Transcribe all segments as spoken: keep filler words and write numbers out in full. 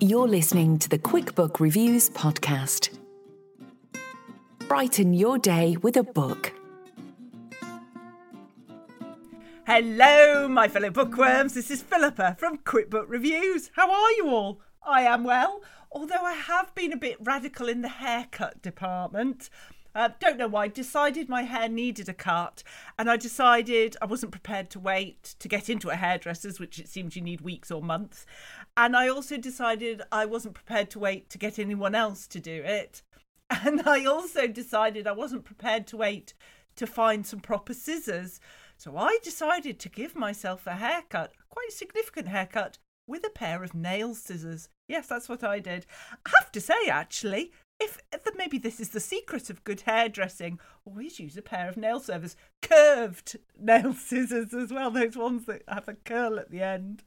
You're listening to the QuickBook Reviews podcast. Brighten your day with a book. Hello, my fellow bookworms. This is Philippa from QuickBook Reviews. How are you all? I am well, although I have been a bit radical in the haircut department. Uh, don't know why. I decided my hair needed a cut, and I decided I wasn't prepared to wait to get into a hairdresser's, which it seems you need weeks or months. And I also decided I wasn't prepared to wait to get anyone else to do it. And I also decided I wasn't prepared to wait to find some proper scissors. So I decided to give myself a haircut, quite a significant haircut, with a pair of nail scissors. Yes, that's what I did. I have to say, actually, If maybe this is the secret of good hairdressing, always use a pair of nail scissors, curved nail scissors as well, those ones that have a curl at the end.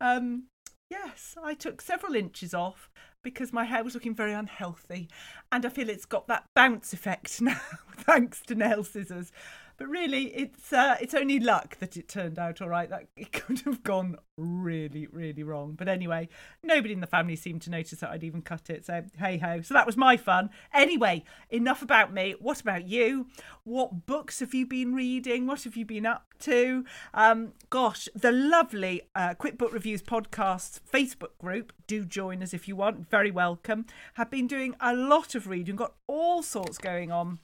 Um, yes, I took several inches off because my hair was looking very unhealthy, and I feel it's got that bounce effect now, thanks to nail scissors. But really, it's uh, it's only luck that it turned out all right. That it could have gone really, really wrong. But anyway, nobody in the family seemed to notice that I'd even cut it. So hey ho. So that was my fun. Anyway, enough about me. What about you? What books have you been reading? What have you been up to? Um, gosh, the lovely uh, QuickBook Reviews podcast Facebook group. Do join us if you want. Very welcome. Have been doing a lot of reading. Got all sorts going on.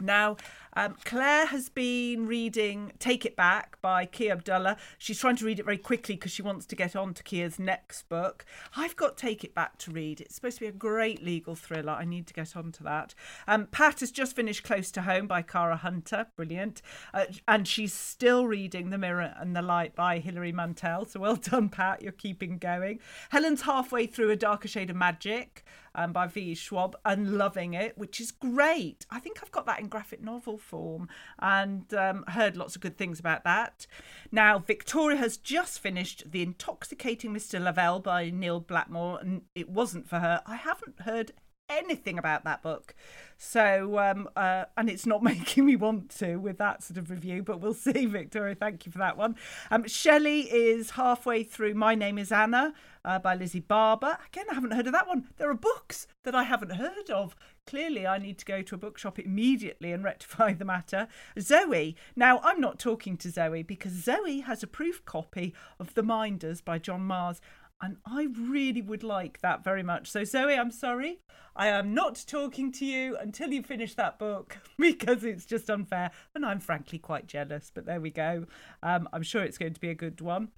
Now, um, Claire has been reading Take It Back by Kia Abdullah. She's trying to read it very quickly because she wants to get on to Kia's next book. I've got Take It Back to read. It's supposed to be a great legal thriller. I need to get on to that. Um, Pat has just finished Close to Home by Cara Hunter. Brilliant. Uh, and she's still reading The Mirror and the Light by Hilary Mantel. So well done, Pat. You're keeping going. Helen's halfway through A Darker Shade of Magic Um, by V. Schwab and loving it, which is great. I think I've got that in graphic novel form and um, heard lots of good things about that. Now, Victoria has just finished The Intoxicating Mister Lovell by Neil Blackmore, and it wasn't for her. I haven't heard anything about that book. So, um, uh, and it's not making me want to with that sort of review, but we'll see, Victoria. Thank you for that one. Um, Shelley is halfway through My Name is Anna uh, by Lizzie Barber. Again, I haven't heard of that one. There are books that I haven't heard of. Clearly, I need to go to a bookshop immediately and rectify the matter. Zoe. Now, I'm not talking to Zoe because Zoe has a proof copy of The Minders by John Mars. And I really would like that very much. So, Zoe, I'm sorry. I am not talking to you until you finish that book because it's just unfair. And I'm frankly quite jealous. But there we go. Um, I'm sure it's going to be a good one.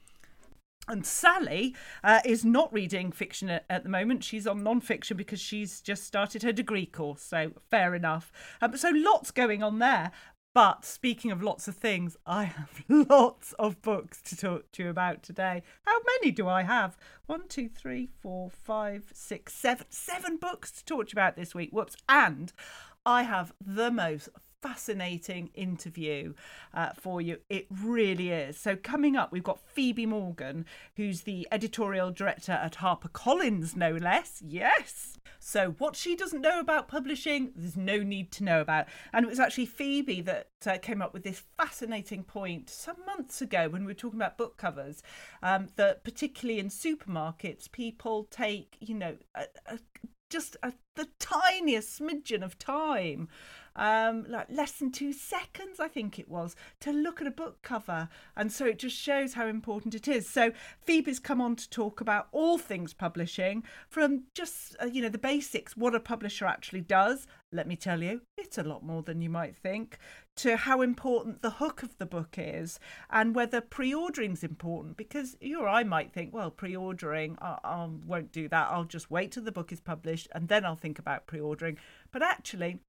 And Sally uh, is not reading fiction at, at the moment. She's on non-fiction because she's just started her degree course. So, fair enough. Um, so, lots going on there. But speaking of lots of things, I have lots of books to talk to you about today. How many do I have? One, two, three, four, five, six, seven. Seven books to talk to you about this week. Whoops. And I have the most fascinating interview uh, for you. It really is. So coming up, we've got Phoebe Morgan, who's the editorial director at HarperCollins, no less. Yes. So what she doesn't know about publishing, there's no need to know about. And it was actually Phoebe that uh, came up with this fascinating point some months ago when we were talking about book covers, um, that particularly in supermarkets, people take, you know, a, a, just a, the tiniest smidgen of time um, like less than two seconds, I think it was, to look at a book cover. And so it just shows how important it is. So Phoebe's come on to talk about all things publishing, from just, uh, you know, the basics, what a publisher actually does. Let me tell you, it's a lot more than you might think, to how important the hook of the book is and whether pre-ordering is important, because you or I might think, well, pre-ordering, I, I won't do that. I'll just wait till the book is published and then I'll think about pre-ordering. But actually,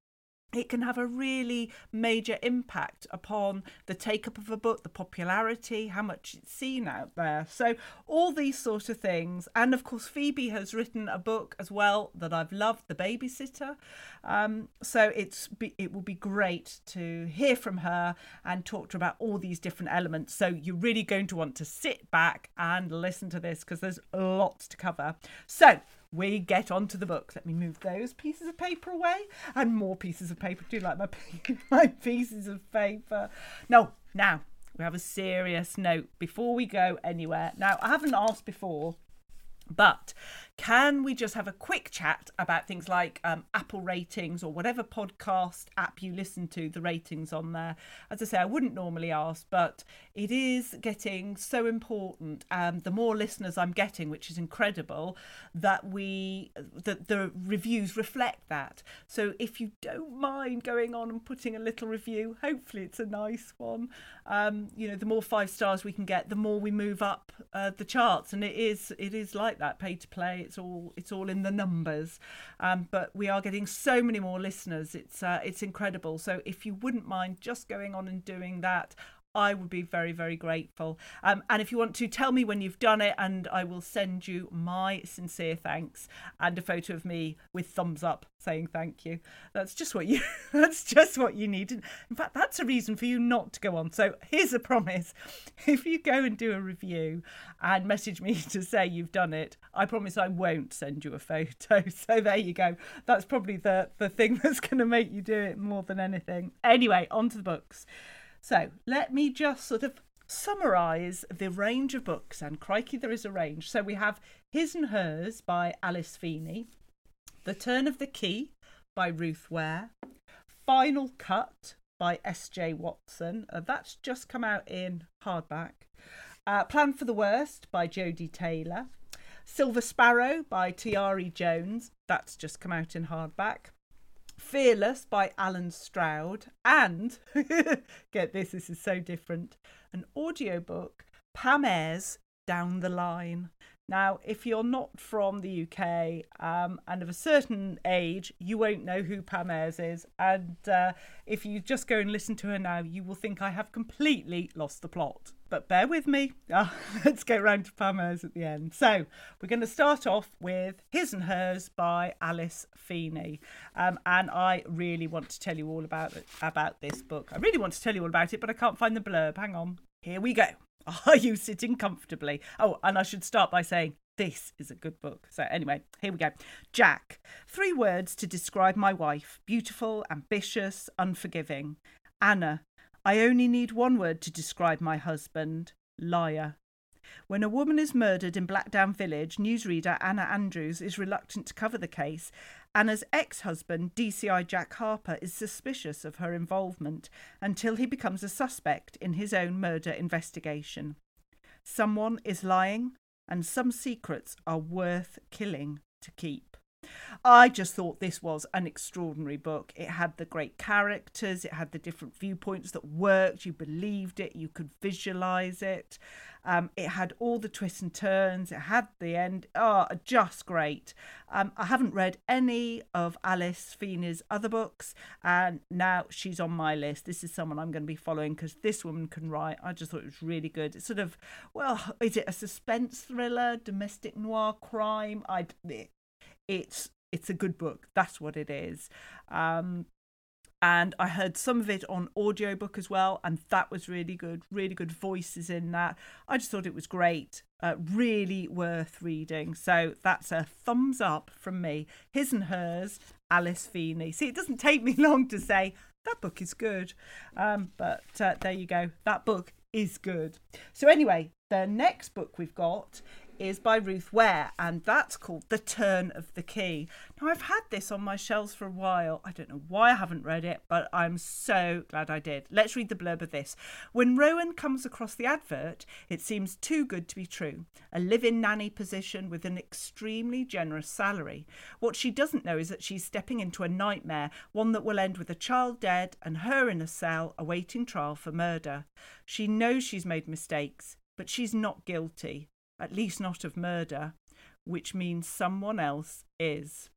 it can have a really major impact upon the take-up of a book, the popularity, how much it's seen out there. So all these sort of things. And of course, Phoebe has written a book as well that I've loved, The Babysitter. Um, so it's be, it will be great to hear from her and talk to her about all these different elements. So you're really going to want to sit back and listen to this, because there's lots to cover. So we get onto the book. Let me move those pieces of paper away, and more pieces of paper. Do you like my my pieces of paper? No, now we have a serious note before we go anywhere. Now, I haven't asked before, but can we just have a quick chat about things like um, Apple ratings or whatever podcast app you listen to, the ratings on there? As I say, I wouldn't normally ask, but it is getting so important. Um, the more listeners I'm getting, which is incredible, that we that the reviews reflect that. So if you don't mind going on and putting a little review, hopefully it's a nice one. Um, you know, the more five stars we can get, the more we move up uh, the charts, and it is it is like that, pay to play. It's all it's all in the numbers, um, but we are getting so many more listeners. It's uh, it's incredible. So if you wouldn't mind just going on and doing that, I would be very, very grateful. Um, and if you want to, tell me when you've done it, and I will send you my sincere thanks and a photo of me with thumbs up saying thank you. That's just what you that's just what you need. In fact, that's a reason for you not to go on. So here's a promise. If you go and do a review and message me to say you've done it, I promise I won't send you a photo. So there you go. That's probably the, the thing that's going to make you do it more than anything. Anyway, on to the books. So let me just sort of summarise the range of books, and crikey, there is a range. So we have His and Hers by Alice Feeney, The Turn of the Key by Ruth Ware, Final Cut by S J. Watson. Uh, that's just come out in hardback. Uh, Plan for the Worst by Jodie Taylor, Silver Sparrow by Tayari Jones. That's just come out in hardback. Fearless by Alan Stroud, and get this, this is so different, an audiobook, Pam Ayres, Down the Line. Now, if you're not from the U K um, and of a certain age, you won't know who Pam Ayres is. And uh, if you just go and listen to her now, you will think I have completely lost the plot. But bear with me. Oh, let's get round to Pam Ayres at the end. So we're going to start off with His and Hers by Alice Feeney. Um, and I really want to tell you all about it, about this book. I really want to tell you all about it, but I can't find the blurb. Hang on. Here we go. Are you sitting comfortably? Oh, and I should start by saying, this is a good book. So anyway, here we go. Jack. Three words to describe my wife. Beautiful, ambitious, unforgiving. Anna. I only need one word to describe my husband, liar. When a woman is murdered in Blackdown Village, newsreader Anna Andrews is reluctant to cover the case. Anna's ex-husband, D C I Jack Harper, is suspicious of her involvement until he becomes a suspect in his own murder investigation. Someone is lying, and some secrets are worth killing to keep. I just thought this was an extraordinary book. It had the great characters, it had the different viewpoints that worked, you believed it, you could visualise it, um, it had all the twists and turns, it had the end, oh, just great. Um, I haven't read any of Alice Feeney's other books, and now she's on my list. This is someone I'm going to be following because this woman can write. I just thought it was really good. It's sort of, well, is it a suspense thriller, domestic noir, crime? I... It's it's a good book. That's what it is. Um, and I heard some of it on audiobook as well. And that was really good. Really good voices in that. I just thought it was great. Uh, really worth reading. So that's a thumbs up from me. His and Hers, Alice Feeney. See, it doesn't take me long to say that book is good. Um, but uh, there you go. That book is good. So anyway, the next book we've got is by Ruth Ware, and that's called The Turn of the Key. Now, I've had this on my shelves for a while. I don't know why I haven't read it, but I'm so glad I did. Let's read the blurb of this. When Rowan comes across the advert, it seems too good to be true. A live-in nanny position with an extremely generous salary. What she doesn't know is that she's stepping into a nightmare, one that will end with a child dead and her in a cell awaiting trial for murder. She knows she's made mistakes, but she's not guilty, at least not of murder, which means someone else is.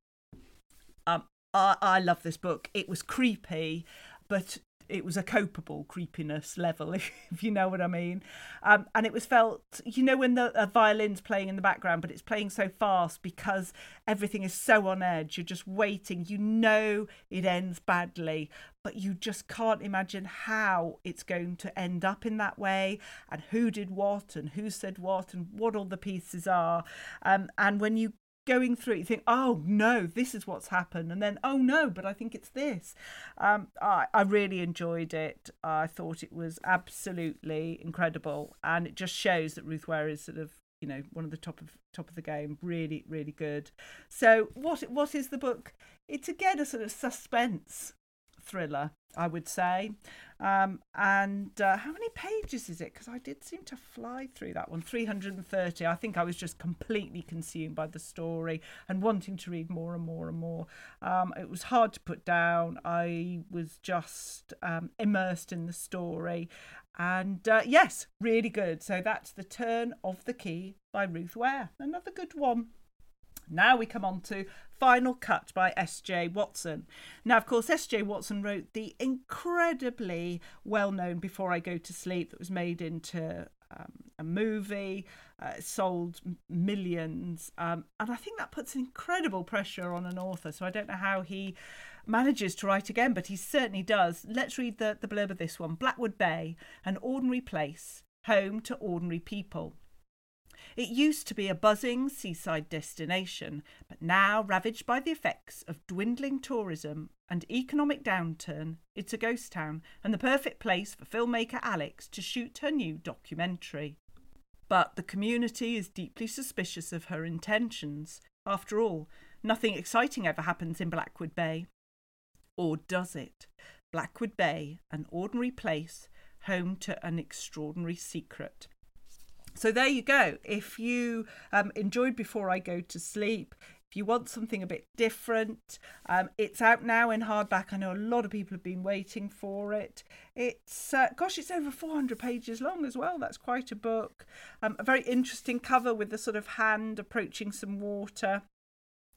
Um, I, I love this book. It was creepy, but it was a copable creepiness level, if, if you know what I mean. Um, and it was felt, you know, when the a violin's playing in the background, but it's playing so fast because everything is so on edge. You're just waiting. You know it ends badly, but you just can't imagine how it's going to end up in that way, and who did what and who said what and what all the pieces are. Um, and when you going through, you think, oh no, this is what's happened, and then, oh no, but I think it's this. um I, I really enjoyed it. I thought it was absolutely incredible, and it just shows that Ruth Ware is sort of, you know, one of the top of top of the game. Really, really good. So what what is the book? It's again a sort of suspense thriller, I would say. Um, and uh, how many pages is it? Because I did seem to fly through that one. three hundred thirty. I think I was just completely consumed by the story and wanting to read more and more and more. Um, it was hard to put down. I was just um, immersed in the story. And uh, yes, really good. So that's The Turn of the Key by Ruth Ware. Another good one. Now we come on to Final Cut by S J. Watson. Now, of course, S J. Watson wrote the incredibly well-known Before I Go to Sleep that was made into um, a movie, uh, sold millions. Um, and I think that puts incredible pressure on an author. So I don't know how he manages to write again, but he certainly does. Let's read the, the blurb of this one. Blackwood Bay, an ordinary place, home to ordinary people. It used to be a buzzing seaside destination, but now ravaged by the effects of dwindling tourism and economic downturn, it's a ghost town and the perfect place for filmmaker Alex to shoot her new documentary. But the community is deeply suspicious of her intentions. After all, nothing exciting ever happens in Blackwood Bay. Or does it? Blackwood Bay, an ordinary place, home to an extraordinary secret. So there you go. If you um, enjoyed Before I Go to Sleep, if you want something a bit different, um, it's out now in hardback. I know a lot of people have been waiting for it. It's, uh, gosh, it's over four hundred pages long as well. That's quite a book. Um, a very interesting cover with the sort of hand approaching some water.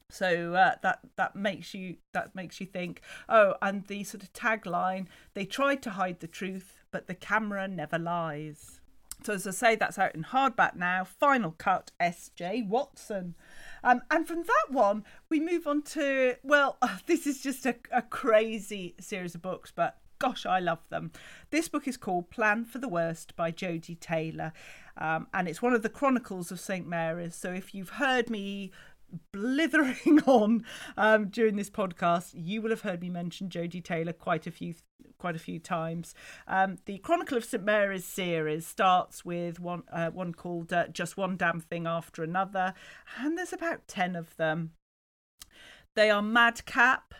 So uh, that that makes you that makes you think. Oh, and the sort of tagline, they tried to hide the truth, but the camera never lies. So as I say, that's out in hardback now. Final Cut, S J. Watson. Um, and from that one, we move on to, well, uh, this is just a, a crazy series of books, but gosh, I love them. This book is called Plan for the Worst by Jodie Taylor. Um, and it's one of the Chronicles of Saint Mary's. So if you've heard me blithering on um, during this podcast, you will have heard me mention Jodie Taylor quite a few quite a few times. Um, the Chronicle of Saint Mary's series starts with one uh, one called uh, Just One Damn Thing After Another, and there's about ten of them. They are madcap,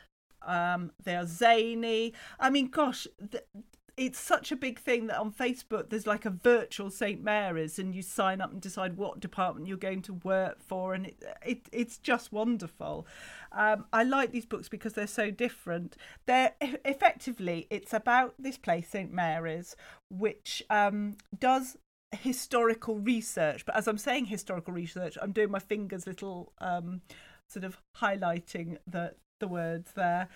um, they are zany. I mean, gosh. Th- It's such a big thing that on Facebook there's like a virtual Saint Mary's, and you sign up and decide what department you're going to work for, and it, it it's just wonderful. Um, I like these books because they're so different. They're effectively it's about this place Saint Mary's, which um, does historical research. But as I'm saying historical research, I'm doing my fingers little um, sort of highlighting the the words there,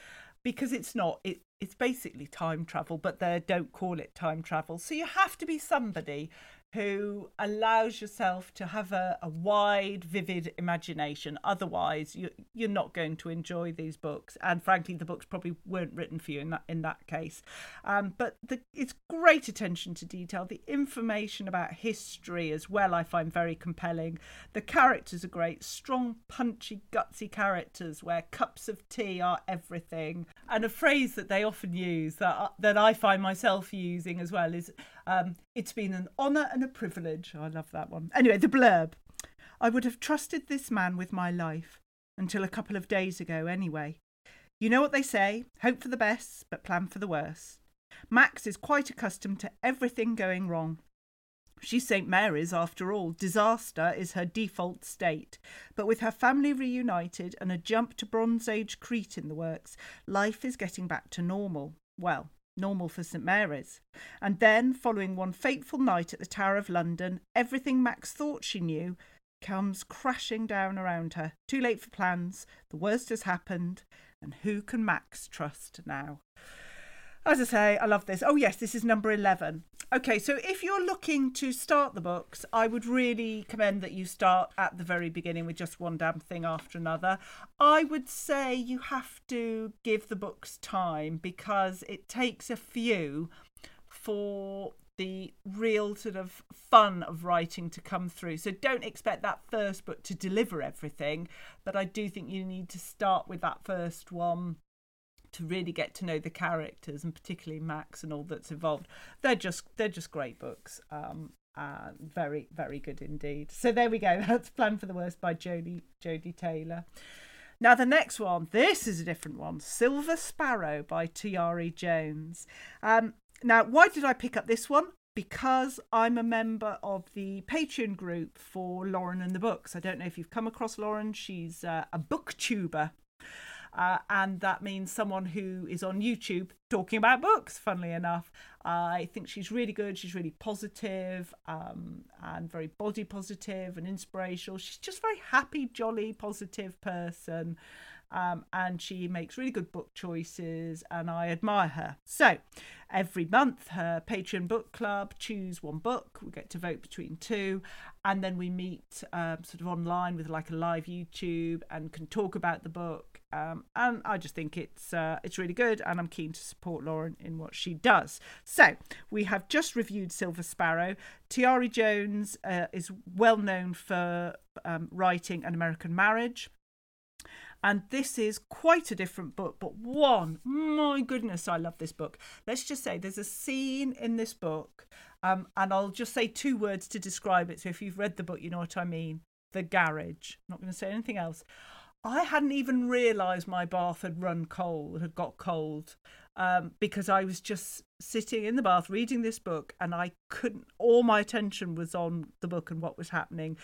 because it's not it. It's basically time travel, but they don't call it time travel. So you have to be somebody who allows yourself to have a, a wide, vivid imagination. Otherwise, you, you're not going to enjoy these books. And frankly, the books probably weren't written for you in that in that case. Um, but the, it's great attention to detail. The information about history as well, I find very compelling. The characters are great, strong, punchy, gutsy characters where cups of tea are everything. And a phrase that they often use that, that I find myself using as well is, um, it's been an honour and a privilege. I love that one. Anyway, the blurb. I would have trusted this man with my life. Until a couple of days ago, anyway. You know what they say, hope for the best, but plan for the worst. Max is quite accustomed to everything going wrong. She's Saint Mary's, after all. Disaster is her default state. But with her family reunited and a jump to Bronze Age Crete in the works, life is getting back to normal. Well, normal for Saint Mary's. And then, following one fateful night at the Tower of London, everything Max thought she knew comes crashing down around her. Too late for plans, the worst has happened, and who can Max trust now? As I say, I love this. Oh yes, this is number eleven. Okay, so if you're looking to start the books, I would really commend that you start at the very beginning with Just One Damn Thing After Another. I would say you have to give the books time, because it takes a few for the real sort of fun of writing to come through. So don't expect that first book to deliver everything, but I do think you need to start with that first one to really get to know the characters, and particularly Max and all that's involved. They're just they're just great books. Um, uh, very, very good indeed. So there we go. That's Plan for the Worst by Jodie Jodie Taylor. Now the next one, this is a different one, Silver Sparrow by Tayari Jones. Um, now, why did I pick up this one? Because I'm a member of the Patreon group for Lauren and the Books. I don't know if you've come across Lauren. She's uh, a booktuber. Uh, and that means someone who is on YouTube talking about books, funnily enough. Uh, I think she's really good. She's really positive um, and very body positive and inspirational. She's just a very happy, jolly, positive person. Um, and she makes really good book choices, and I admire her. So every month, her Patreon book club choose one book. We get to vote between two, and then we meet um, sort of online with like a live YouTube and can talk about the book. Um, and I just think it's uh, it's really good, and I'm keen to support Lauren in what she does. So we have just reviewed Silver Sparrow. Tayari Jones uh, is well known for um, writing An American Marriage. And this is quite a different book, but one, my goodness, I love this book. Let's just say there's a scene in this book, um, and I'll just say two words to describe it. So if you've read the book, you know what I mean. The garage. I'm not going to say anything else. I hadn't even realised my bath had run cold, had got cold, um, because I was just sitting in the bath reading this book, and I couldn't, all my attention was on the book and what was happening.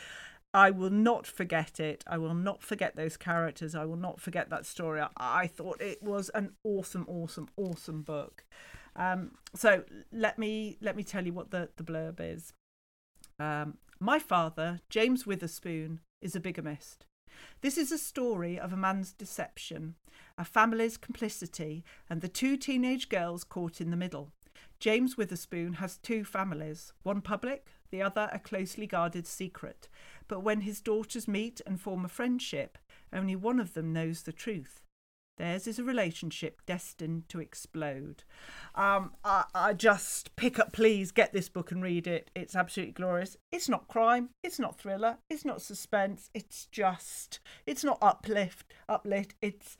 I will not forget it. I will not forget those characters. I will not forget that story. I thought it was an awesome, awesome, awesome book. Um, so let me let me tell you what the, the blurb is. Um, my father, James Witherspoon, is a bigamist. This is a story of a man's deception, a family's complicity, and the two teenage girls caught in the middle. James Witherspoon has two families, one public, the other a closely guarded secret. But when his daughters meet and form a friendship, only one of them knows the truth. Theirs is a relationship destined to explode. Um, I, I just pick up, please get this book and read it. It's absolutely glorious. It's not crime. It's not thriller. It's not suspense. It's just, it's not uplift, uplift. It's,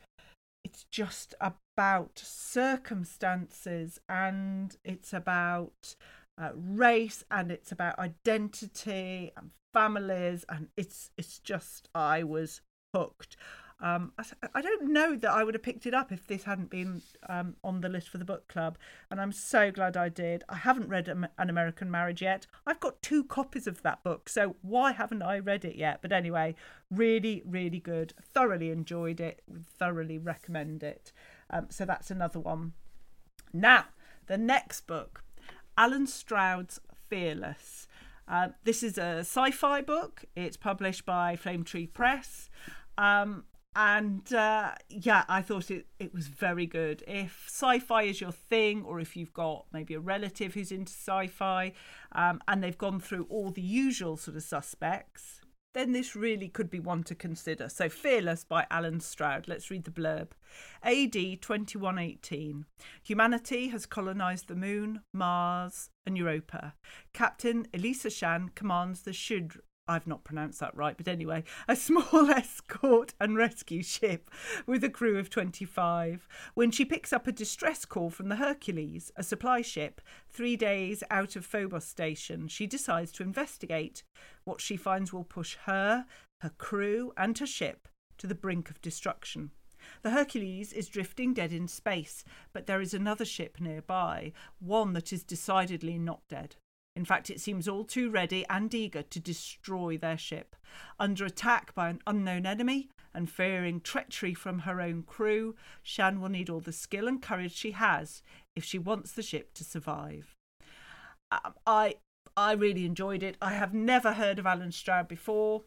it's just about circumstances, and it's about uh, race, and it's about identity and families. And it's, it's just, I was hooked. Um, I, I don't know that I would have picked it up if this hadn't been um, on the list for the book club, and I'm so glad I did. I haven't read An American Marriage yet. I've got two copies of that book, so why haven't I read it yet? But anyway, really, really good. Thoroughly enjoyed it. Thoroughly recommend it. Um, so that's another one. Now, the next book, Alan Stroud's Fearless. Uh, this is a sci-fi book. It's published by Flame Tree Press. Um, And uh, yeah, I thought it, it was very good. If sci-fi is your thing, or if you've got maybe a relative who's into sci-fi um, and they've gone through all the usual sort of suspects, then this really could be one to consider. So Fearless by Alan Stroud. Let's read the blurb. twenty-one eighteen. Humanity has colonised the Moon, Mars and Europa. Captain Elisa Shan commands the Shudra I've not pronounced that right, but anyway, a small escort and rescue ship with a crew of twenty-five, when she picks up a distress call from the Hercules, a supply ship, three days out of Phobos station. She decides to investigate. What she finds will push her, her crew and her ship to the brink of destruction. The Hercules is drifting dead in space, but there is another ship nearby, one that is decidedly not dead. In fact, it seems all too ready and eager to destroy their ship. Under attack by an unknown enemy and fearing treachery from her own crew, Shan will need all the skill and courage she has if she wants the ship to survive. Um, I, I really enjoyed it. I have never heard of Alan Stroud before,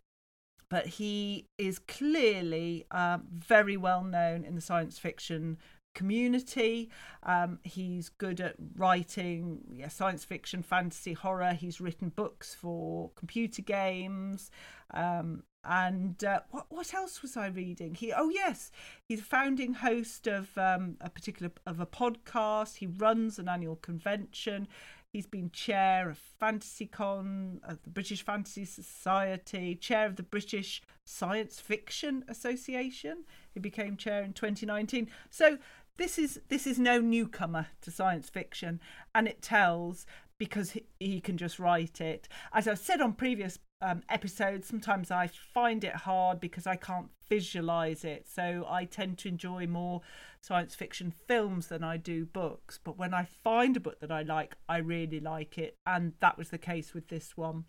but he is clearly um, very well known in the science fiction community. Um, he's good at writing yeah, science fiction, fantasy, horror. He's written books for computer games. Um, and uh, what what else was I reading? He oh yes, he's a founding host of um, a particular of a podcast. He runs an annual convention. He's been chair of FantasyCon, of the British Fantasy Society, chair of the British Science Fiction Association. He became chair in twenty nineteen. So this is this is no newcomer to science fiction, and it tells because he, he can just write it. As I've said on previous um, episodes, sometimes I find it hard because I can't visualise it. So I tend to enjoy more science fiction films than I do books. But when I find a book that I like, I really like it. And that was the case with this one.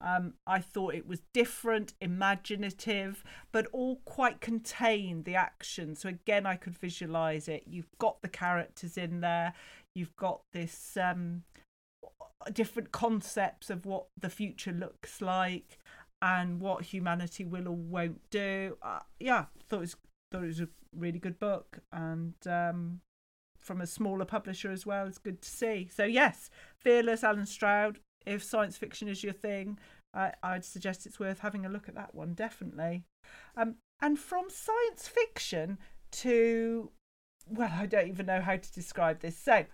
Um, I thought it was different, imaginative, but all quite contained, the action. So again, I could visualise it. You've got the characters in there. You've got this um, different concepts of what the future looks like and what humanity will or won't do. Uh, yeah, thought it was, thought it was a really good book. And um, from a smaller publisher as well, it's good to see. So yes, Fearless, Alan Stroud. If science fiction is your thing, I, I'd suggest it's worth having a look at that one, definitely. Um, and from science fiction to, well, I don't even know how to describe this. So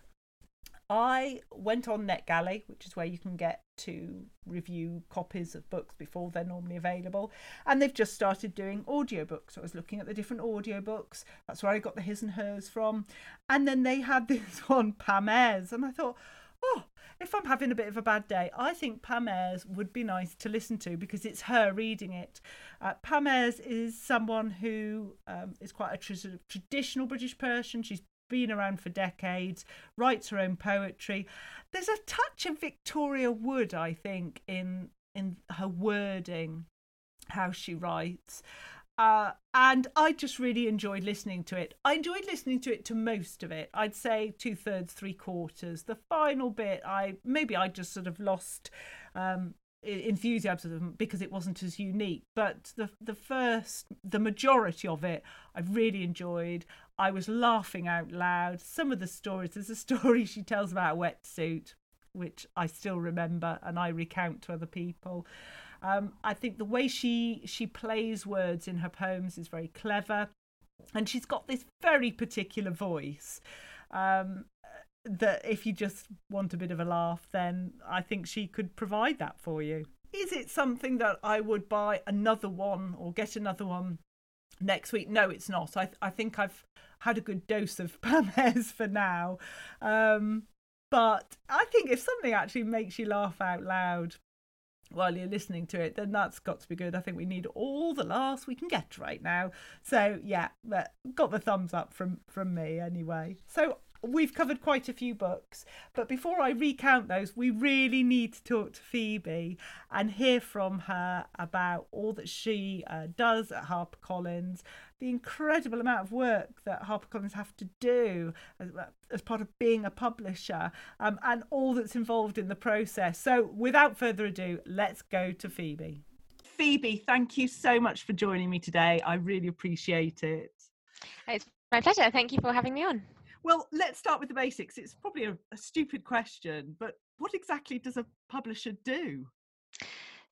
I went on NetGalley, which is where you can get to review copies of books before they're normally available. And they've just started doing audiobooks. So I was looking at the different audiobooks. That's where I got the His and Hers from. And then they had this one, Pam Ayres. And I thought, oh, if I'm having a bit of a bad day, I think Pam Ayres would be nice to listen to because it's her reading it. Uh, Pam Ayres is someone who um, is quite a tr- sort of traditional British person. She's been around for decades, writes her own poetry. There's a touch of Victoria Wood, I think, in, in her wording, how she writes. Uh, and I just really enjoyed listening to it. I enjoyed listening to it to most of it. I'd say two thirds, three quarters. The final bit, I maybe I just sort of lost um, enthusiasm because it wasn't as unique. But the the first, the majority of it, I really enjoyed. I was laughing out loud. Some of the stories, there's a story she tells about a wetsuit, which I still remember and I recount to other people. Um, I think the way she she plays words in her poems is very clever, and she's got this very particular voice um, that if you just want a bit of a laugh, then I think she could provide that for you. Is it something that I would buy another one or get another one next week? No, it's not. I, I think I've had a good dose of Pam Ayres for now. Um, but I think if something actually makes you laugh out loud while you're listening to it, then that's got to be good. I think we need all the laughs we can get right now. So yeah, but got the thumbs up from from me anyway. So we've covered quite a few books, but before I recount those, we really need to talk to Phoebe and hear from her about all that she uh, does at HarperCollins, the incredible amount of work that HarperCollins have to do as, as part of being a publisher, um, and all that's involved in the process. So without further ado, let's go to Phoebe. Phoebe, thank you so much for joining me today. I really appreciate it. It's my pleasure. Thank you for having me on. Well, let's start with the basics. It's probably a, a stupid question, but what exactly does a publisher do?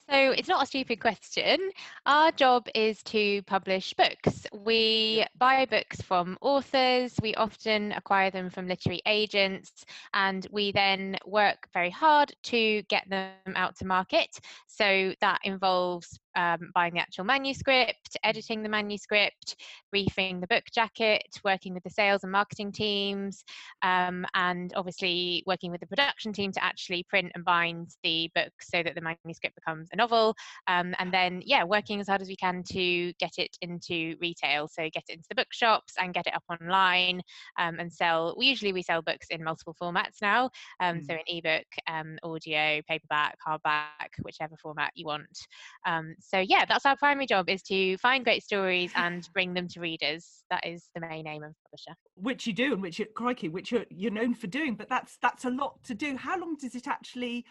So it's not a stupid question. Our job is to publish books. We buy books from authors, we often acquire them from literary agents, and we then work very hard to get them out to market. So that involves Um, buying the actual manuscript, editing the manuscript, briefing the book jacket, working with the sales and marketing teams, um, and obviously working with the production team to actually print and bind the book so that the manuscript becomes a novel, um, and then yeah working as hard as we can to get it into retail, so get it into the bookshops and get it up online, um, and sell. We usually we sell books in multiple formats now, um, mm. so in ebook, um, audio, paperback, hardback, whichever format you want. Um, So yeah, that's our primary job, is to find great stories and bring them to readers. That is the main aim of a publisher. Which you do, and which, crikey, which you're, you're known for doing, but that's that's a lot to do. How long does it actually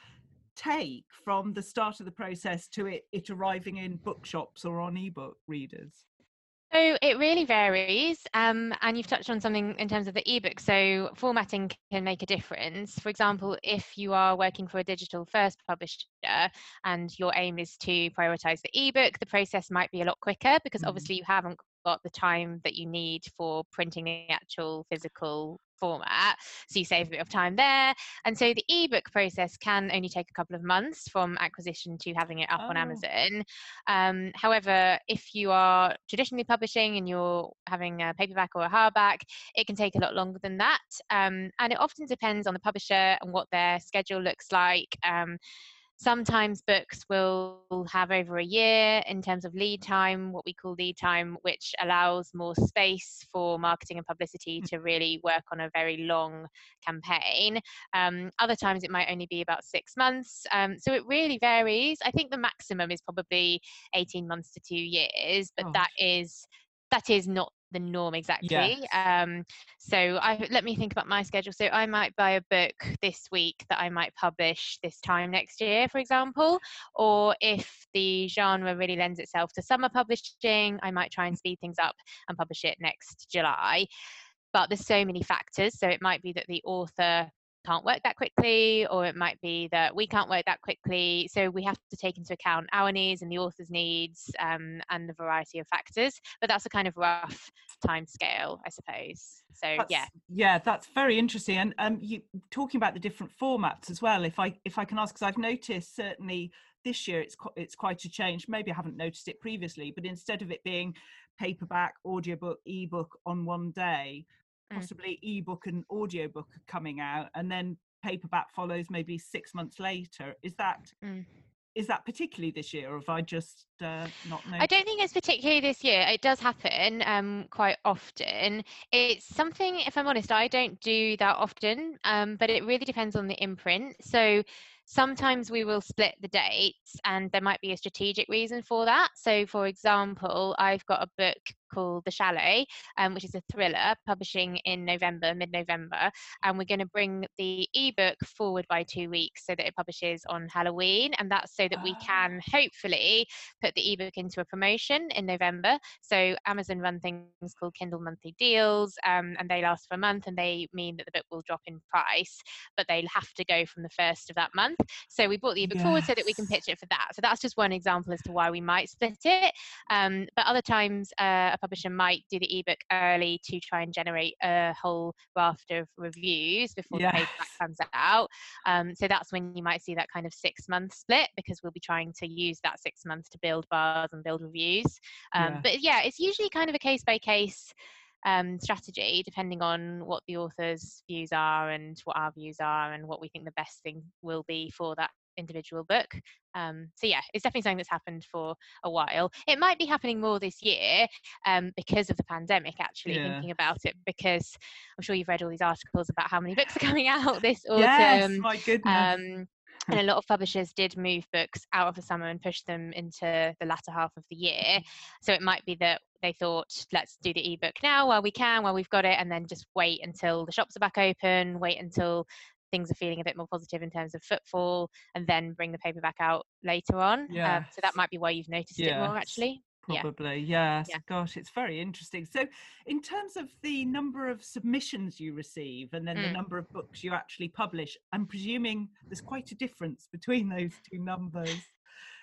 take from the start of the process to it, it arriving in bookshops or on ebook readers? So it really varies, um, and you've touched on something in terms of the ebook. So formatting can make a difference. For example, if you are working for a digital first publisher and your aim is to prioritise the ebook, the process might be a lot quicker, because obviously you haven't got the time that you need for printing the actual physical format, so you save a bit of time there. And so the ebook process can only take a couple of months from acquisition to having it up oh. on Amazon. Um, however, if you are traditionally publishing and you're having a paperback or a hardback, it can take a lot longer than that, um, and it often depends on the publisher and what their schedule looks like. Um, Sometimes books will have over a year in terms of lead time, what we call lead time, which allows more space for marketing and publicity to really work on a very long campaign. Um, other times it might only be about six months. Um, so it really varies. I think the maximum is probably eighteen months to two years, but oh. that is that is not the norm exactly. Yes. Um, so I, let me think about my schedule. So I might buy a book this week that I might publish this time next year, for example, or if the genre really lends itself to summer publishing, I might try and speed things up and publish it next July. But there's so many factors. So it might be that the author can't work that quickly, or it might be that we can't work that quickly, so we have to take into account our needs and the author's needs, um, and the variety of factors. But that's a kind of rough time scale, I suppose. So that's, yeah yeah that's very interesting. And um, you talking about the different formats as well, if I if I can ask, because I've noticed certainly this year it's co- it's quite a change. Maybe I haven't noticed it previously, but instead of it being paperback, audiobook, ebook on one day, possibly ebook and audiobook are coming out, and then paperback follows maybe six months later. Is that mm. is that particularly this year, or have I just uh, not noticed? I don't think it's particularly this year. It does happen um, quite often. It's something, if I'm honest, I don't do that often, um, but it really depends on the imprint. So sometimes we will split the dates, and there might be a strategic reason for that. So for example, I've got a book called The Chalet, um, which is a thriller, publishing in November, mid-November, and we're going to bring the ebook forward by two weeks so that it publishes on Halloween, and that's so that we can hopefully put the ebook into a promotion in November. So Amazon run things called Kindle monthly deals, um, and they last for a month, and they mean that the book will drop in price, but they'll have to go from the first of that month. So we brought the ebook yes. forward so that we can pitch it for that. So that's just one example as to why we might split it. Um, but other times, uh, a publisher might do the ebook early to try and generate a whole raft of reviews before yes. the paperback comes out. Um, so that's when you might see that kind of six-month split, because we'll be trying to use that six months to build bars and build reviews. Um, yeah. But yeah, it's usually kind of a case-by-case um strategy, depending on what the author's views are and what our views are and what we think the best thing will be for that individual book. Um so yeah, it's definitely something that's happened for a while. It might be happening more this year um because of the pandemic, actually yeah. thinking about it, because I'm sure you've read all these articles about how many books are coming out this autumn. Yes, my goodness. Um, And a lot of publishers did move books out of the summer and push them into the latter half of the year. So it might be that they thought, let's do the ebook now while we can, while we've got it, and then just wait until the shops are back open, wait until things are feeling a bit more positive in terms of footfall, and then bring the paperback out later on. Yeah. Um, so that might be why you've noticed yes. it more, actually. Probably, yeah. yes. Yeah. Gosh, it's very interesting. So in terms of the number of submissions you receive and then mm. the number of books you actually publish, I'm presuming there's quite a difference between those two numbers.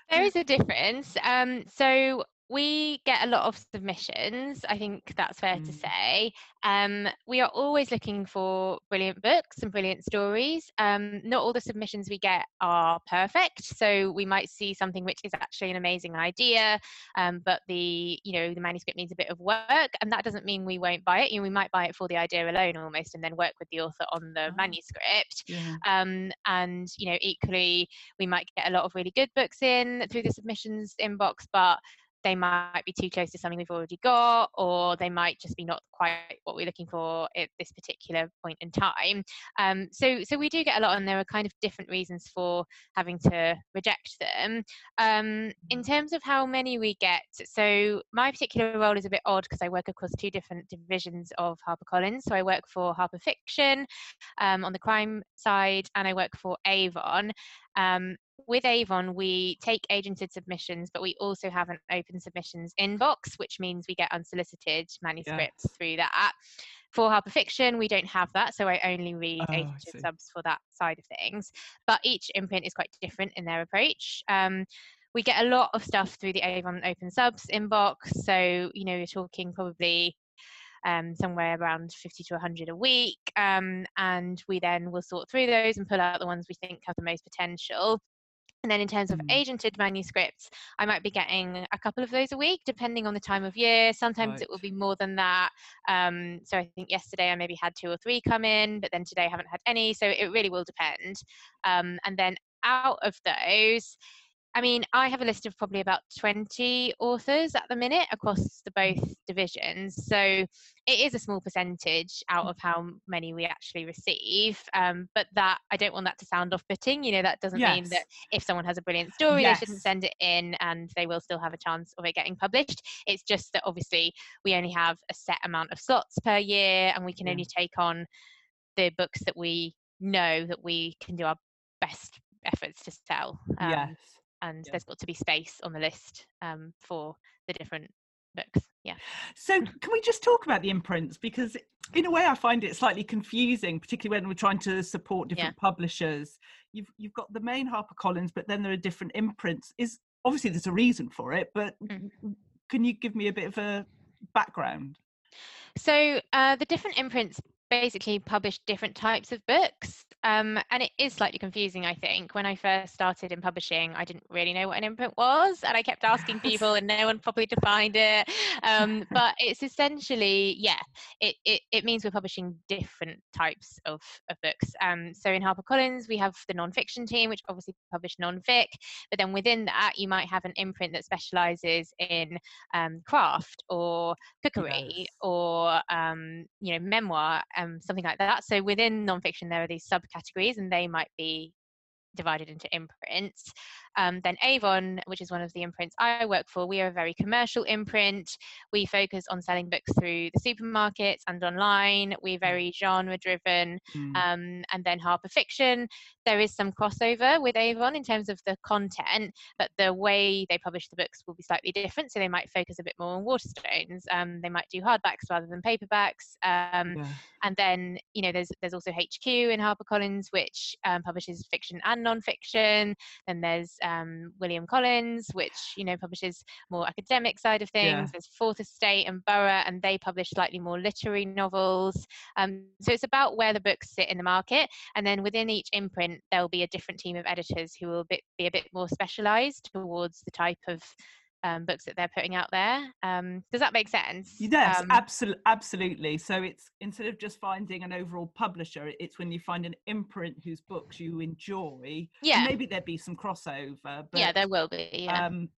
There is a difference. Um, so we get a lot of submissions. I think that's fair mm. to say. Um, we are always looking for brilliant books and brilliant stories. Um, not all the submissions we get are perfect. So we might see something which is actually an amazing idea, um, but the, you know, the manuscript needs a bit of work, and that doesn't mean we won't buy it. You know, we might buy it for the idea alone almost, and then work with the author on the oh. manuscript. Yeah. Um, and, you know, equally, we might get a lot of really good books in through the submissions inbox, but they might be too close to something we've already got, or they might just be not quite what we're looking for at this particular point in time. Um, so, so we do get a lot, and there are kind of different reasons for having to reject them. Um, in terms of how many we get, so my particular role is a bit odd because I work across two different divisions of HarperCollins. So I work for Harper Fiction um, on the crime side, and I work for Avon. Um, With Avon, we take agented submissions, but we also have an open submissions inbox, which means we get unsolicited manuscripts yes. through that. For HarperFiction, we don't have that, so I only read oh, agented subs for that side of things. But each imprint is quite different in their approach. Um, we get a lot of stuff through the Avon open subs inbox, so you know you're talking probably Um, somewhere around fifty to one hundred a week, um, and we then will sort through those and pull out the ones we think have the most potential. And then in terms of mm. agented manuscripts, I might be getting a couple of those a week, depending on the time of year. Sometimes right. it will be more than that. Um, so I think yesterday I maybe had two or three come in, but then today I haven't had any. So it really will depend. Um, and then out of those, I mean, I have a list of probably about twenty authors at the minute across the both divisions. So it is a small percentage out of how many we actually receive. Um, but that, I don't want that to sound off-putting. You know, that doesn't yes. mean that if someone has a brilliant story, yes. they shouldn't send it in and they will still have a chance of it getting published. It's just that obviously we only have a set amount of slots per year, and we can yeah. only take on the books that we know that we can do our best efforts to sell. Um, yes. And yeah. there's got to be space on the list um, for the different books. Yeah. So can we just talk about the imprints? Because in a way I find it slightly confusing, particularly when we're trying to support different yeah. publishers. You've you've got the main HarperCollins, but then there are different imprints. Is obviously there's a reason for it, but mm-hmm. can you give me a bit of a background? So uh, the different imprints basically publish different types of books. Um, and it is slightly confusing, I think. When I first started in publishing, I didn't really know what an imprint was, and I kept asking people and no one properly defined it. Um, but it's essentially, yeah, it, it, it means we're publishing different types of, of books. Um, so in HarperCollins, we have the non-fiction team, which obviously publish non-fic, but then within that, you might have an imprint that specialises in um, craft or cookery yes. or, um, you know, memoir, um, something like that. So within non-fiction, there are these sub categories, and they might be divided into imprints. Um, then Avon, which is one of the imprints I work for, we are a very commercial imprint. We focus on selling books through the supermarkets and online. We're very genre driven. Mm. Um, and then Harper Fiction, there is some crossover with Avon in terms of the content, but the way they publish the books will be slightly different. So they might focus a bit more on Waterstones. Um, they might do hardbacks rather than paperbacks. Um, yeah. And then, you know, there's there's also H Q in HarperCollins, which um, publishes fiction and non-fiction. Then there's um, William Collins, which, you know, publishes more academic side of things. Yeah. There's Fourth Estate and Borough, and they publish slightly more literary novels. Um, so it's about where the books sit in the market. And then within each imprint, there'll be a different team of editors who will be a bit more specialised towards the type of um, books that they're putting out there. Um, does that make sense? Yes, um, absol- absolutely. So it's instead of just finding an overall publisher, it's when you find an imprint whose books you enjoy. Yeah. Maybe there'd be some crossover. But, yeah, there will be. Yeah. Um,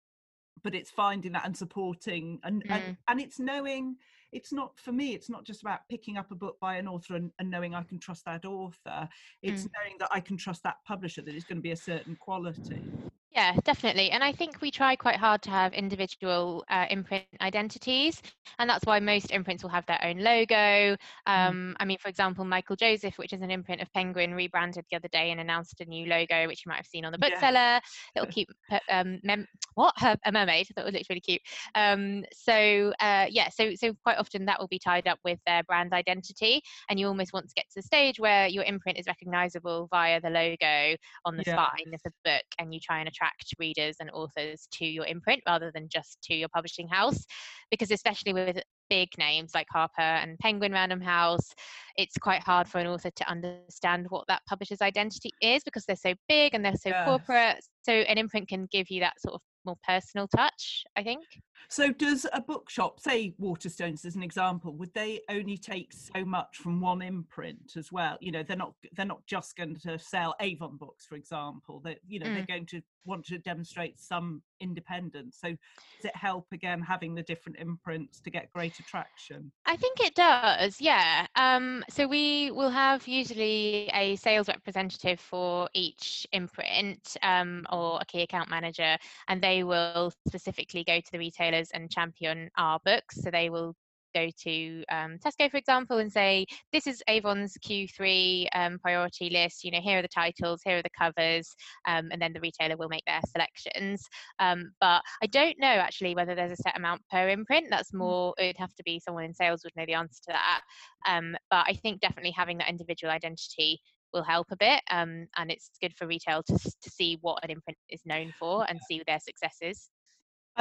but it's finding that and supporting and, mm. and, and it's knowing, it's not, for me, it's not just about picking up a book by an author and, and knowing I can trust that author. It's mm. knowing that I can trust that publisher, that it's going to be a certain quality. Yeah, definitely. And I think we try quite hard to have individual uh, imprint identities. And that's why most imprints will have their own logo. Um, mm. I mean, for example, Michael Joseph, which is an imprint of Penguin, rebranded the other day and announced a new logo, which you might have seen on the bookseller. Yeah. Little cute, um, mem- what? Her, a mermaid. I thought it looked really cute. Um, so, uh, yeah, so, so quite often that will be tied up with their brand identity. And you almost want to get to the stage where your imprint is recognisable via the logo on the yeah. spine of the book, and you try and attract attract readers and authors to your imprint rather than just to your publishing house, because especially with big names like Harper and Penguin Random House, it's quite hard for an author to understand what that publisher's identity is because they're so big and they're so yes. corporate. So an imprint can give you that sort of more personal touch, I think. So does a bookshop, say Waterstones as an example, would they only take so much from one imprint as well? You know, they're not they're not just going to sell Avon books, for example. That you know mm. they're going to want to demonstrate some independence. So does it help again having the different imprints to get greater traction? I think it does, yeah. Um, so we will have usually a sales representative for each imprint, um, or a key account manager, and they will specifically go to the retailer and champion our books. So they will go to um, Tesco, for example, and say, this is Avon's Q three um, priority list, you know, here are the titles, here are the covers, um, and then the retailer will make their selections. Um, but I don't know actually whether there's a set amount per imprint. That's more, it'd have to be someone in sales would know the answer to that. Um, but I think definitely having that individual identity will help a bit, um, and it's good for retail to, to see what an imprint is known for and see their successes.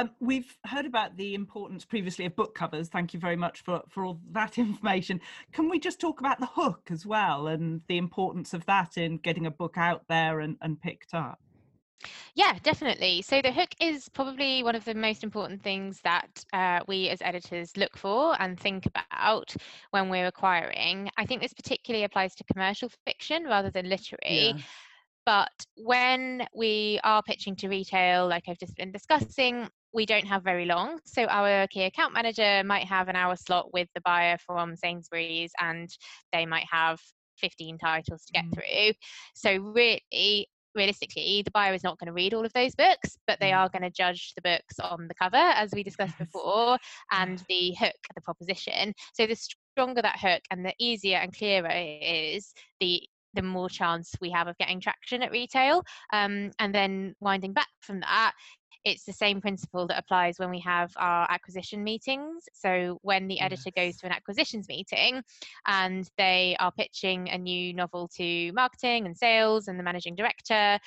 Um, we've heard about the importance previously of book covers. Thank you very much for, for all that information. Can we just talk about the hook as well and the importance of that in getting a book out there and, and picked up? Yeah, definitely. So the hook is probably one of the most important things that uh, we as editors look for and think about when we're acquiring. I think this particularly applies to commercial fiction rather than literary. Yeah. But when we are pitching to retail, like I've just been discussing, we don't have very long. So our key account manager might have an hour slot with the buyer from Sainsbury's, and they might have fifteen titles to get mm. through. So really, realistically, the buyer is not going to read all of those books, but they are going to judge the books on the cover, as we discussed before, and the hook, the proposition. So the stronger that hook and the easier and clearer it is, the the more chance we have of getting traction at retail. Um, and then winding back from that, it's the same principle that applies when we have our acquisition meetings. So when the editor goes to an acquisitions meeting and they are pitching a new novel to marketing and sales and the managing director,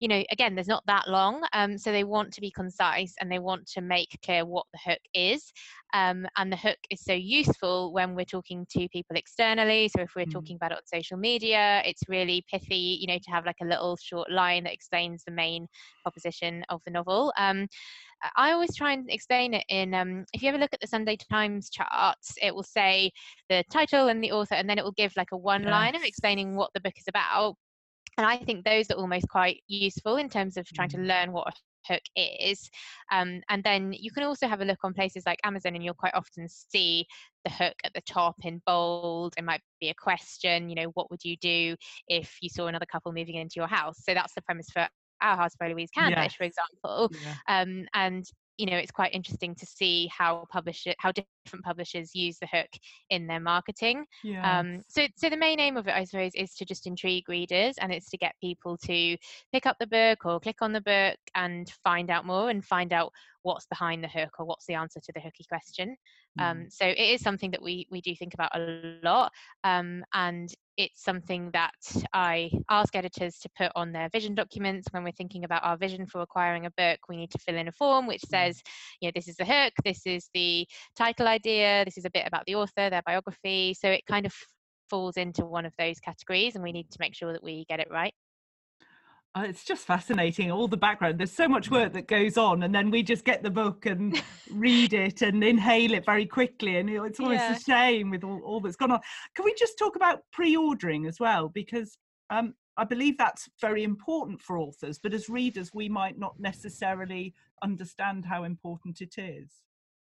you know, again, there's not that long. Um, so they want to be concise and they want to make clear what the hook is. Um, and the hook is so useful when we're talking to people externally. So if we're mm. talking about it on social media, it's really pithy, you know, to have like a little short line that explains the main proposition of the novel. Um, I always try and explain it in, um, if you ever look at the Sunday Times charts, it will say the title and the author, and then it will give like a one-liner yes. explaining what the book is about. And I think those are almost quite useful in terms of trying to learn what a hook is. Um, and then you can also have a look on places like Amazon, and you'll quite often see the hook at the top in bold. It might be a question, you know, what would you do if you saw another couple moving into your house? So that's the premise for our Harper Louise Candish, yes. for example. Yeah. Um, and you know, it's quite interesting to see how publisher, how different publishers use the hook in their marketing. Yes. Um, so, so the main aim of it, I suppose, is to just intrigue readers, and it's to get people to pick up the book or click on the book and find out more and find out what's behind the hook or what's the answer to the hooky question. Mm. Um, so it is something that we, we do think about a lot. Um, and it's something that I ask editors to put on their vision documents. When we're thinking about our vision for acquiring a book, we need to fill in a form which says, you know, this is the hook, this is the title idea, this is a bit about the author, their biography. So it kind of falls into one of those categories, and we need to make sure that we get it right. Oh, it's just fascinating, all the background. There's so much work that goes on, and then we just get the book and read it and inhale it very quickly, and it's almost yeah. a shame with all, all that's gone on. Can we just talk about pre-ordering as well, because um I believe that's very important for authors, but as readers we might not necessarily understand how important it is.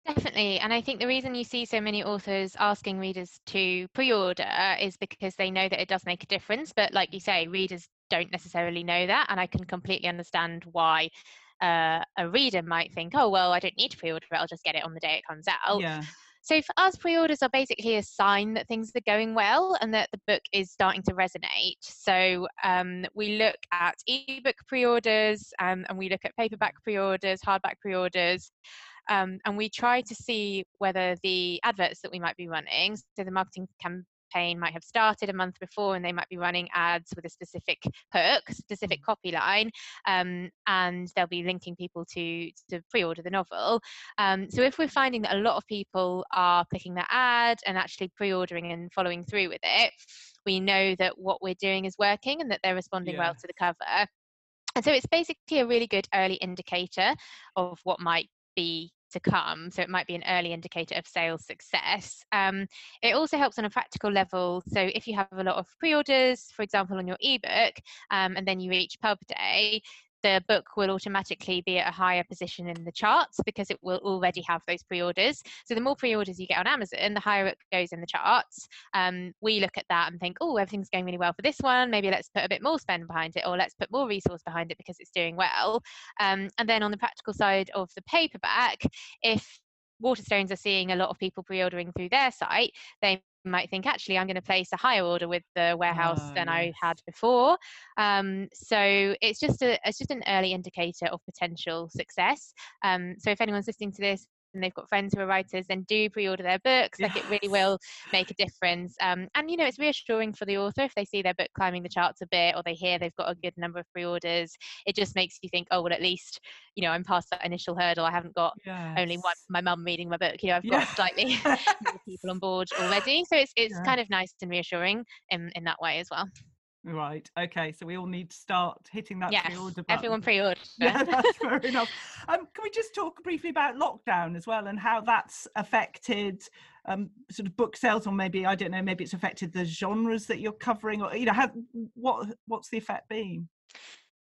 Definitely. And I think the reason you see so many authors asking readers to pre-order is because they know that it does make a difference. But like you say, readers don't necessarily know that. And I can completely understand why uh, a reader might think, oh, well, I don't need to pre-order it, I'll just get it on the day it comes out. Yeah. So for us, pre-orders are basically a sign that things are going well and that the book is starting to resonate. So um, we look at ebook pre-orders, um, and we look at paperback pre-orders, hardback pre-orders. Um, and we try to see whether the adverts that we might be running, so the marketing cam- campaign might have started a month before, and they might be running ads with a specific hook, specific copy line, um, and they'll be linking people to, to pre-order the novel. Um, so if we're finding that a lot of people are clicking that ad and actually pre-ordering and following through with it, we know that what we're doing is working and that they're responding yeah. well to the cover. And so it's basically a really good early indicator of what might be to come. So it might be an early indicator of sales success. Um, it also helps on a practical level. So if you have a lot of pre-orders, for example, on your ebook, um, and then you reach pub day, the book will automatically be at a higher position in the charts because it will already have those pre-orders. So the more pre-orders you get on Amazon, the higher it goes in the charts. Um, we look at that and think, oh, everything's going really well for this one. Maybe let's put a bit more spend behind it, or let's put more resource behind it because it's doing well. Um, and then on the practical side of the paperback, if Waterstones are seeing a lot of people pre-ordering through their site, they might think, actually, I'm going to place a higher order with the warehouse oh, than yes. I had before. Um, so it's just a it's just an early indicator of potential success. Um, so if anyone's listening to this and they've got friends who are writers, then do pre-order their books. Yes. Like, it really will make a difference. Um, and, you know, it's reassuring for the author if they see their book climbing the charts a bit, or they hear they've got a good number of pre-orders. It just makes you think, oh, well, at least, you know, I'm past that initial hurdle. I haven't got yes. only one, my mum reading my book. You know, I've got yes. slightly more people on board already. So it's it's yeah. kind of nice and reassuring in, in that way as well. Right. Okay. So we all need to start hitting that yes, pre-order button. Everyone pre-order. Yeah, that's fair enough. Um, can we just talk briefly about lockdown as well, and how that's affected um, sort of book sales, or maybe, I don't know, maybe it's affected the genres that you're covering, or, you know, how, what what's the effect been?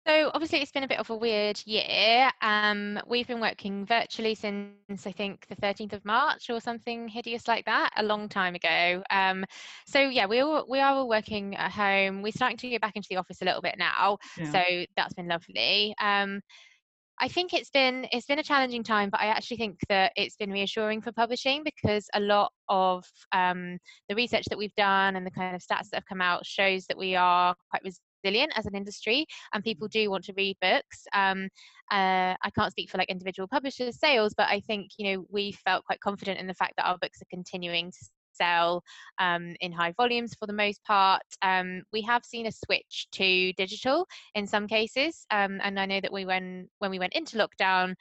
So obviously it's been a bit of a weird year. Um, we've been working virtually since, I think, the thirteenth of March or something hideous like that, a long time ago. Um, so yeah, we all, we are all working at home. We're starting to go back into the office a little bit now. Yeah. So that's been lovely. Um, I think it's been it's been a challenging time, but I actually think that it's been reassuring for publishing, because a lot of um, the research that we've done and the kind of stats that have come out shows that we are quite resilient resilient as an industry, and people do want to read books. Um, uh, I can't speak for like individual publishers' sales, but I think, you know, we felt quite confident in the fact that our books are continuing to sell um, in high volumes for the most part. Um, we have seen a switch to digital in some cases, um, and I know that we when when we went into lockdown,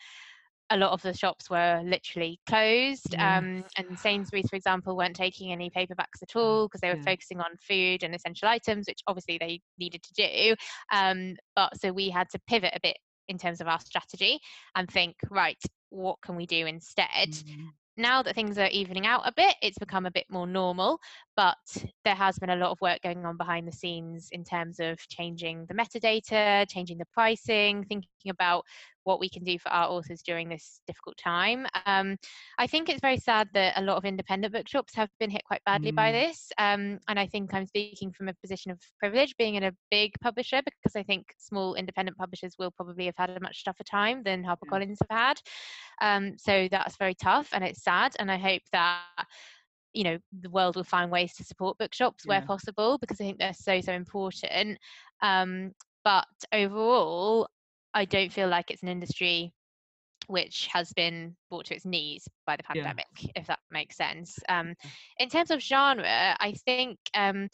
a lot of the shops were literally closed, yeah. um, and Sainsbury's, for example, weren't taking any paperbacks at all because they were yeah. focusing on food and essential items, which obviously they needed to do. Um, but so we had to pivot a bit in terms of our strategy and think, right, what can we do instead? Mm-hmm. Now that things are evening out a bit, it's become a bit more normal, but there has been a lot of work going on behind the scenes in terms of changing the metadata, changing the pricing, thinking about what we can do for our authors during this difficult time. Um, I think it's very sad that a lot of independent bookshops have been hit quite badly mm. by this. Um, and I think I'm speaking from a position of privilege, being in a big publisher, because I think small independent publishers will probably have had a much tougher time than HarperCollins have had. Um, so that's very tough, and it's sad. And I hope that, you know, the world will find ways to support bookshops yeah. where possible, because I think they're so, so important. Um, but overall, I don't feel like it's an industry which has been brought to its knees by the pandemic, yeah. if that makes sense. Um, in terms of genre, I think, um,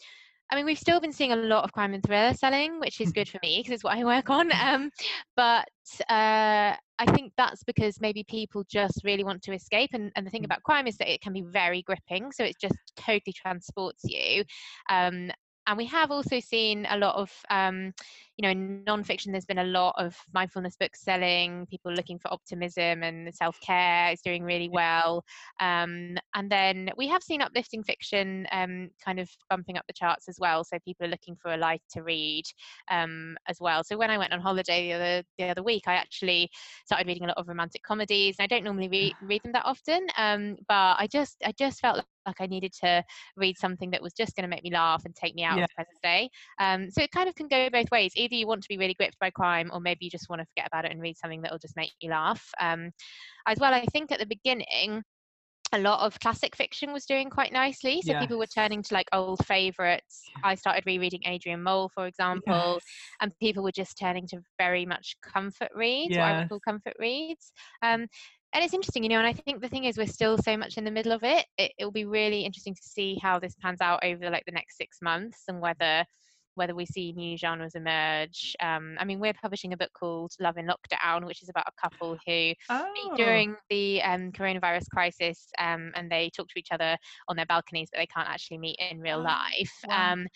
I mean, we've still been seeing a lot of crime and thriller selling, which is good for me because it's what I work on. Um, but uh, I think that's because maybe people just really want to escape. And, and the thing about crime is that it can be very gripping. So it just totally transports you. Um, And we have also seen a lot of, um, you know, in nonfiction, there's been a lot of mindfulness books selling, people looking for optimism, and self-care is doing really well. Um, and then we have seen uplifting fiction um, kind of bumping up the charts as well. So people are looking for a light to read um, as well. So when I went on holiday the other, the other week, I actually started reading a lot of romantic comedies. And I don't normally re- read them that often, um, but I just, I just felt like like I needed to read something that was just going to make me laugh and take me out yeah. of the present day. Um, so it kind of can go both ways. Either you want to be really gripped by crime, or maybe you just want to forget about it and read something that will just make you laugh. Um, as well, I think at the beginning, a lot of classic fiction was doing quite nicely. So yes. people were turning to like old favourites. I started rereading Adrian Mole, for example, yes. and people were just turning to very much comfort reads, yes. what I would call comfort reads. Um, And it's interesting, you know, and I think the thing is we're still so much in the middle of it. It will be really interesting to see how this pans out over like the next six months and whether whether we see new genres emerge. Um, I mean, we're publishing a book called Love in Lockdown, which is about a couple who oh. meet during the um, coronavirus crisis um, and they talk to each other on their balconies, but they can't actually meet in real oh. life. Wow. Um,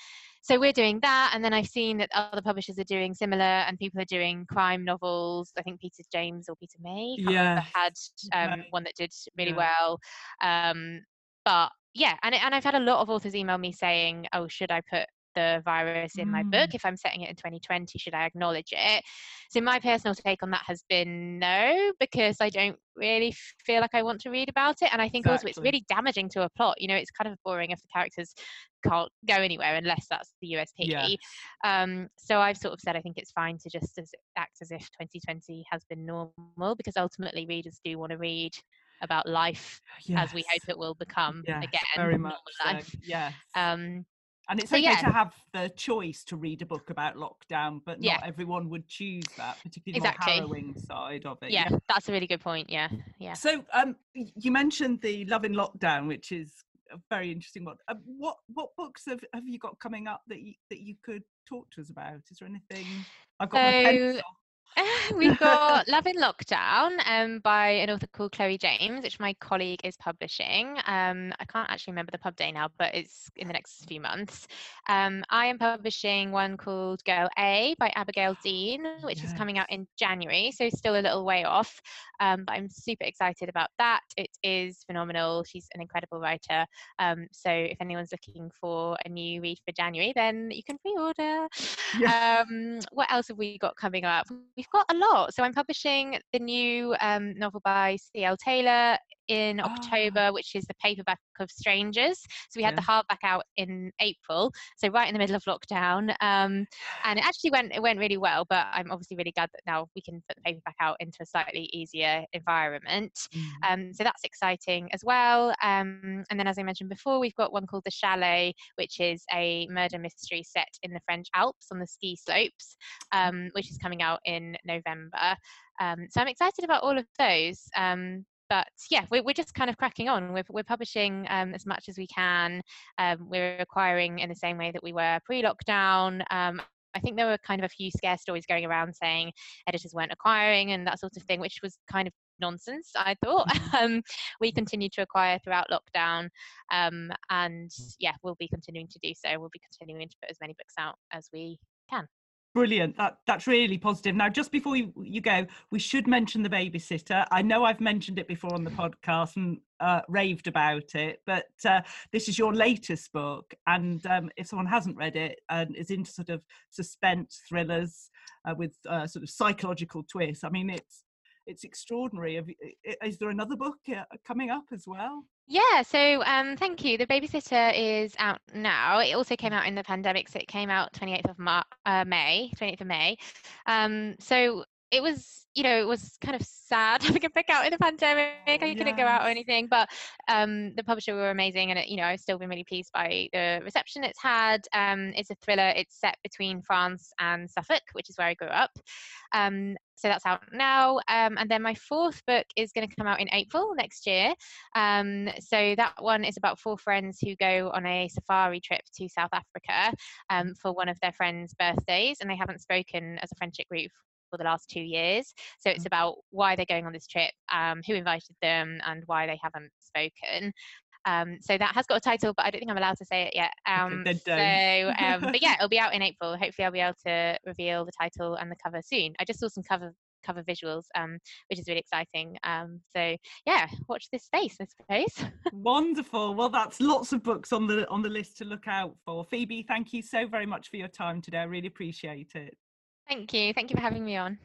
so we're doing that. And then I've seen that other publishers are doing similar and people are doing crime novels. I think Peter James or Peter May yeah. had um, right. one that did really yeah. well. Um, but yeah, and, and I've had a lot of authors email me saying, oh, should I put the virus in my book? If I'm setting it in twenty twenty, should I acknowledge it? So my personal take on that has been no, because I don't really feel like I want to read about it. And I think exactly. also it's really damaging to a plot. You know, it's kind of boring if the characters can't go anywhere unless that's the U S P. Yeah. Um, so I've sort of said I think it's fine to just as, act as if twenty twenty has been normal, because ultimately readers do want to read about life yes. as we hope it will become yes, again. Very much so. Yes. Um, And it's so, okay yeah. to have the choice to read a book about lockdown, but not yeah. everyone would choose that, particularly exactly. the harrowing side of it. Yeah, yeah, that's a really good point. Yeah, yeah. So um, you mentioned the Love in Lockdown, which is a very interesting one. Um, what what books have, have you got coming up that you, that you could talk to us about? Is there anything? I've got so, my pencil. We've got Love in Lockdown um, by an author called Chloe James, which my colleague is publishing. Um, I can't actually remember the pub day now, but it's in the next few months. Um, I am publishing one called Girl A by Abigail Dean, which yes. is coming out in January, so still a little way off. Um, but I'm super excited about that. It is phenomenal. She's an incredible writer. Um, so if anyone's looking for a new read for January, then you can pre-order. Yes. Um, what else have we got coming up? We've got a lot. So I'm publishing the new um, novel by C L Taylor in October, oh. which is the paperback of Strangers. So we had yeah. the hardback out in April, so right in the middle of lockdown. Um, and it actually went it went really well, but I'm obviously really glad that now we can put the paperback out into a slightly easier environment. Mm. Um, so that's exciting as well. Um, and then, as I mentioned before, we've got one called The Chalet, which is a murder mystery set in the French Alps on the ski slopes, um, which is coming out in November. Um, so I'm excited about all of those. Um, But yeah, we're, we're just kind of cracking on. We're, we're publishing um, as much as we can. Um, we're acquiring in the same way that we were pre-lockdown. Um, I think there were kind of a few scare stories going around saying editors weren't acquiring and that sort of thing, which was kind of nonsense, I thought. um, we continued to acquire throughout lockdown. Um, and yeah, we'll be continuing to do so. We'll be continuing to put as many books out as we can. Brilliant. That, that's really positive. Now, just before you, you go, we should mention The Babysitter. I know I've mentioned it before on the podcast and uh, raved about it, but uh, this is your latest book. And um, if someone hasn't read it and is into sort of suspense thrillers uh, with uh, sort of psychological twists, I mean, it's it's extraordinary. Is there another book uh, coming up as well? Yeah, so um, thank you. The Babysitter is out now. It also came out in the pandemic, so it came out twenty-eighth of Mar- uh, May, twenty-eighth of May. Um, so it was, you know, it was kind of sad having a book out in the pandemic. I yes. couldn't go out or anything, but um, the publisher were amazing, and it, you know, I've still been really pleased by the reception it's had. Um, it's a thriller. It's set between France and Suffolk, which is where I grew up. Um, So that's out now. Um, and then my fourth book is going to come out in April next year. Um, so that one is about four friends who go on a safari trip to South Africa um, for one of their friends' birthdays. And they haven't spoken as a friendship group for the last two years. So it's about why they're going on this trip, um, who invited them, and why they haven't spoken. Um, so that has got a title, but I don't think I'm allowed to say it yet. Um, okay, so, um, but yeah, it'll be out in April. Hopefully I'll be able to reveal the title and the cover soon. I just saw some cover cover visuals, um, which is really exciting. Um, so yeah, watch this space, I suppose. Wonderful. Well, that's lots of books on the on the list to look out for. Phoebe, thank you so very much for your time today. I really appreciate it. Thank you. Thank you for having me on.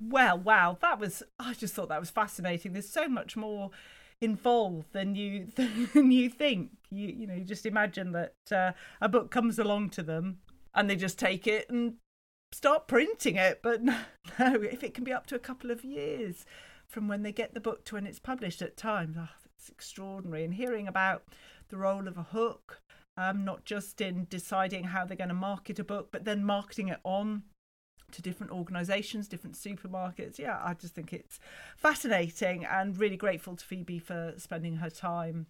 Well, wow, that was, I just thought that was fascinating. There's so much more involved than you than you think. You you know you just imagine that uh, a book comes along to them and they just take it and start printing it, but no, no if it can be up to a couple of years from when they get the book to when it's published at times, oh, it's extraordinary. And hearing about the role of a hook, um, not just in deciding how they're going to market a book, but then marketing it on to different organisations, different supermarkets. Yeah, I just think it's fascinating, and really grateful to Phoebe for spending her time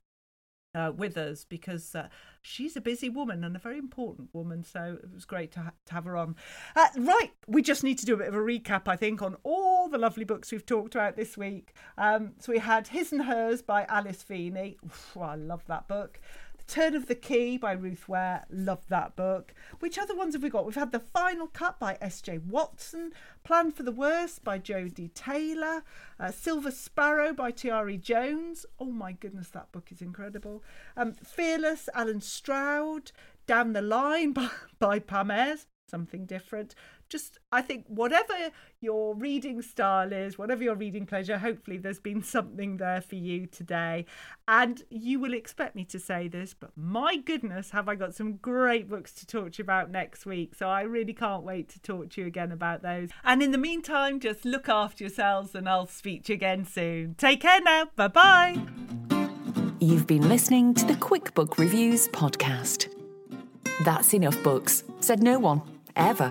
uh, with us, because uh, she's a busy woman and a very important woman. So it was great to, ha- to have her on. Uh, right, we just need to do a bit of a recap, I think, on all the lovely books we've talked about this week. Um, so we had His and Hers by Alice Feeney. Oof, I love that book. Turn of the Key by Ruth Ware. Love that book. Which other ones have we got? We've had The Final Cut by S J Watson. Plan for the Worst by Jodie Taylor. Uh, Silver Sparrow by Tayari Jones. Oh my goodness, that book is incredible. Um, Fearless, Alan Stroud. Down the Line by, by Pam Ayres. Something different. Just, I think, whatever your reading style is, whatever your reading pleasure, hopefully there's been something there for you today. And you will expect me to say this, but my goodness, have I got some great books to talk to you about next week. So I really can't wait to talk to you again about those. And in the meantime, just look after yourselves, and I'll speak to you again soon. Take care now. Bye-bye. You've been listening to the QuickBook Reviews podcast. That's enough books, said no one, ever.